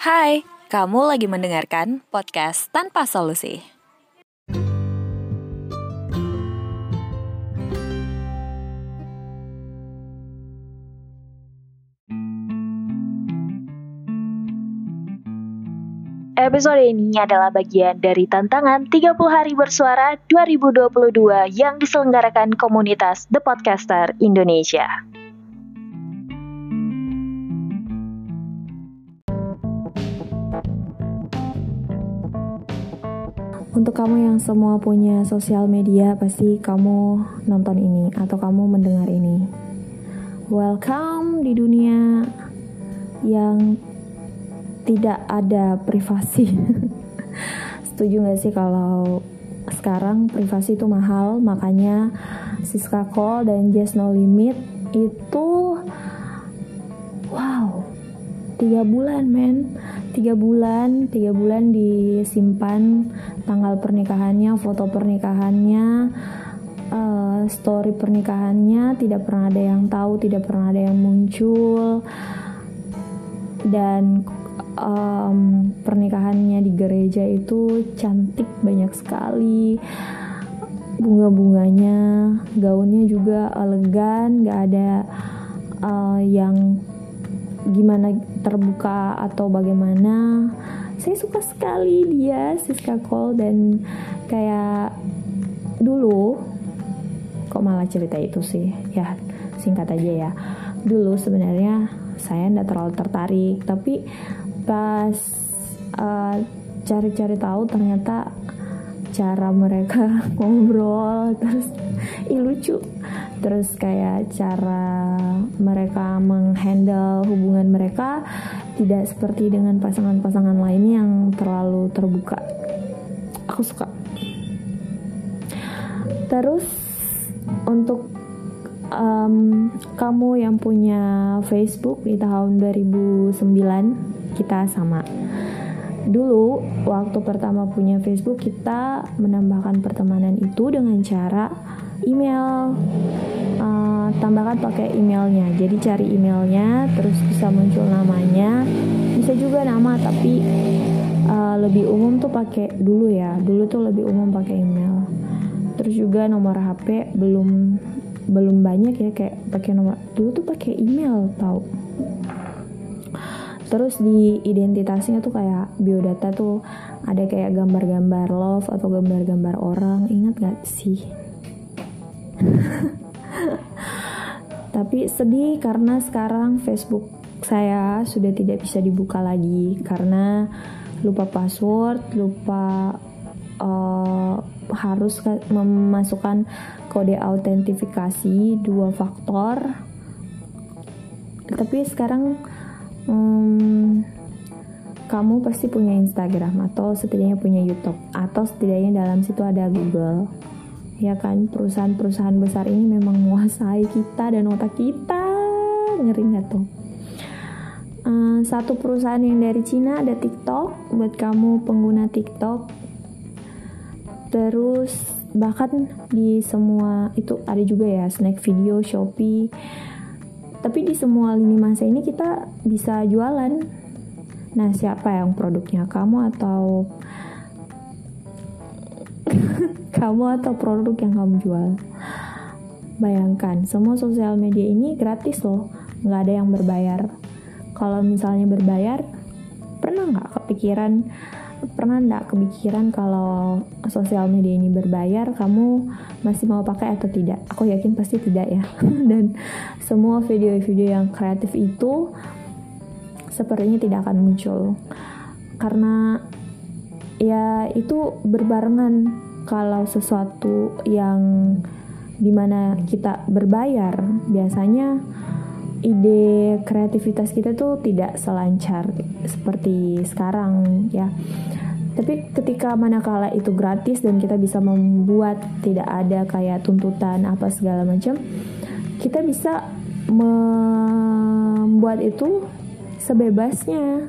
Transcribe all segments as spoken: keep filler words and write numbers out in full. Hai, kamu lagi mendengarkan podcast Tanpa Solusi. Episode ini adalah bagian dari tantangan tiga puluh hari bersuara dua ribu dua puluh dua yang diselenggarakan komunitas The Podcaster Indonesia. Untuk kamu yang semua punya sosial media, pasti kamu nonton ini atau kamu mendengar ini. Welcome di dunia yang tidak ada privasi. Setuju gak sih kalau sekarang privasi itu mahal? Makanya Siscakohl dan Jazz No Limit itu wow, tiga bulan men, tiga bulan, tiga bulan disimpan tanggal pernikahannya, foto pernikahannya, uh, story pernikahannya, tidak pernah ada yang tahu, tidak pernah ada yang muncul. Dan um, pernikahannya di gereja itu cantik banyak sekali, bunga-bunganya, gaunnya juga elegan, gak ada uh, yang gimana terbuka atau bagaimana. Saya suka sekali dia Siscakohl, dan kayak dulu kok malah cerita itu sih ya, singkat aja ya. Dulu sebenarnya saya nggak terlalu tertarik, tapi pas uh, cari-cari tahu ternyata cara mereka ngobrol terus ih lucu, terus kayak cara mereka menghandle hubungan mereka tidak seperti dengan pasangan-pasangan lainnya yang terlalu terbuka. Aku suka. Terus untuk um, kamu yang punya Facebook, di tahun dua ribu sembilan kita sama. Dulu waktu pertama punya Facebook, kita menambahkan pertemanan itu dengan cara email, uh, tambahkan pakai emailnya. Jadi cari emailnya, terus bisa muncul namanya, bisa juga nama, tapi uh, lebih umum tuh pakai dulu ya. Dulu tuh lebih umum pakai email. Terus juga nomor H P belum belum banyak ya, kayak pakai nomor. Dulu tuh pakai email tau. Terus di identitasnya tuh kayak biodata tuh ada kayak gambar-gambar love atau gambar-gambar orang. Ingat gak sih? Tapi sedih karena sekarang Facebook saya sudah tidak bisa dibuka lagi. Karena lupa password, lupa uh, harus memasukkan kode autentifikasi dua faktor. Tapi sekarang Hmm, kamu pasti punya Instagram atau setidaknya punya YouTube, atau setidaknya dalam situ ada Google, ya kan? Perusahaan-perusahaan besar ini memang menguasai kita dan otak kita, ngeri nggak tuh? Hmm, satu perusahaan yang dari Cina ada TikTok, buat kamu pengguna TikTok. Terus bahkan di semua itu ada juga ya snack video Shopee. Tapi di semua lini masa ini kita bisa jualan. Nah, siapa yang produknya? Kamu atau kamu atau produk yang kamu jual? Bayangkan, semua sosial media ini gratis loh, nggak ada yang berbayar. Kalau misalnya berbayar, pernah nggak kepikiran? Pernah nggak kepikiran kalau sosial media ini berbayar, kamu masih mau pakai atau tidak? Aku yakin pasti tidak ya. Dan semua video-video yang kreatif itu sepertinya tidak akan muncul. Karena ya itu berbarengan, kalau sesuatu yang dimana kita berbayar, biasanya ide kreativitas kita tuh tidak selancar seperti sekarang ya. Tapi ketika manakala itu gratis dan kita bisa membuat, tidak ada kayak tuntutan apa segala macam, kita bisa membuat itu sebebasnya,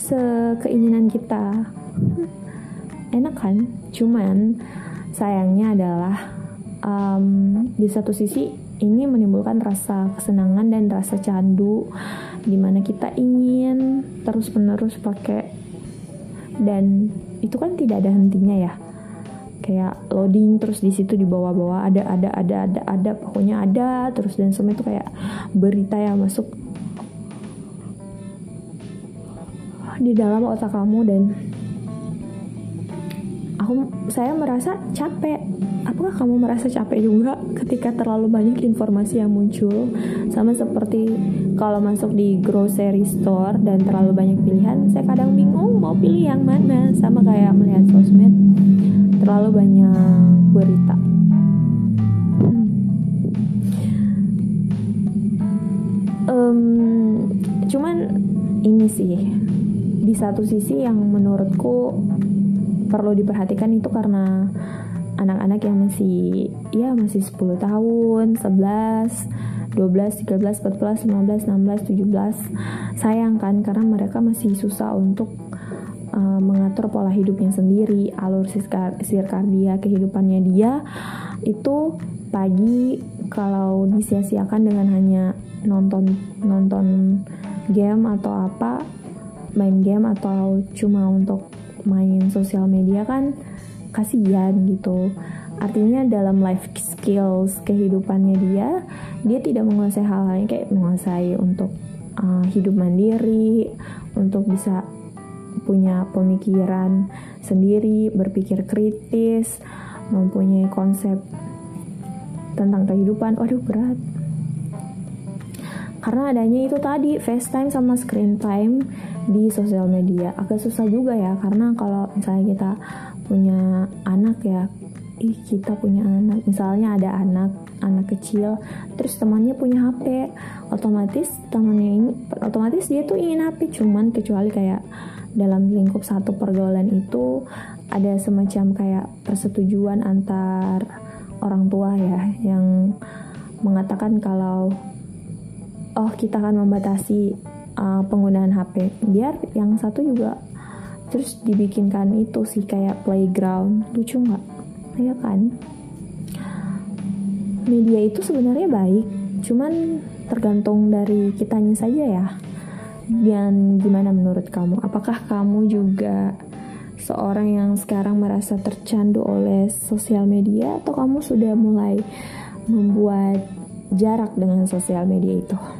sekeinginan kita. Enak kan? Cuman sayangnya adalah um, di satu sisi ini menimbulkan rasa kesenangan dan rasa candu, dimana kita ingin terus-menerus pakai, dan itu kan tidak ada hentinya ya, kayak loading terus di situ dibawa-bawa, ada ada ada ada ada pokoknya ada terus, dan semua itu kayak berita yang masuk di dalam otak kamu. Dan aku saya merasa capek. Apakah kamu merasa capek juga ketika terlalu banyak informasi yang muncul? Sama seperti kalau masuk di grocery store dan terlalu banyak pilihan, saya kadang bingung mau pilih yang mana. Sama kayak melihat sosmed, terlalu banyak berita. hmm. um, Cuman ini sih, di satu sisi yang menurutku perlu diperhatikan itu karena anak-anak yang masih ya masih sepuluh tahun, sebelas, dua belas, tiga belas, empat belas, lima belas, enam belas, tujuh belas. Sayang kan, karena mereka masih susah untuk uh, mengatur pola hidupnya sendiri, alur sirkadia kehidupannya dia. Itu pagi kalau disia-siakan dengan hanya nonton nonton game atau apa, main game atau cuma untuk main sosial media kan kasihan gitu. Artinya dalam life skills kehidupannya dia, dia tidak menguasai hal-hal kayak menguasai untuk uh, hidup mandiri, untuk bisa punya pemikiran sendiri, berpikir kritis, mempunyai konsep tentang kehidupan. Waduh, berat. Karena adanya itu tadi, face time sama screen time di sosial media. Agak susah juga ya, karena kalau misalnya kita punya anak ya, ih kita punya anak, misalnya ada anak anak kecil, terus temannya punya H P, otomatis temannya ini, otomatis dia tuh ingin H P. Cuman kecuali kayak dalam lingkup satu pergaulan itu ada semacam kayak persetujuan antar orang tua ya, yang mengatakan kalau oh kita akan membatasi uh, penggunaan H P, biar yang satu juga. Terus dibikinkan itu sih kayak playground, lucu nggak? Ya kan? Media itu sebenarnya baik, cuman tergantung dari kitanya saja ya. Dan gimana menurut kamu? Apakah kamu juga seorang yang sekarang merasa tercandu oleh sosial media, atau kamu sudah mulai membuat jarak dengan sosial media itu?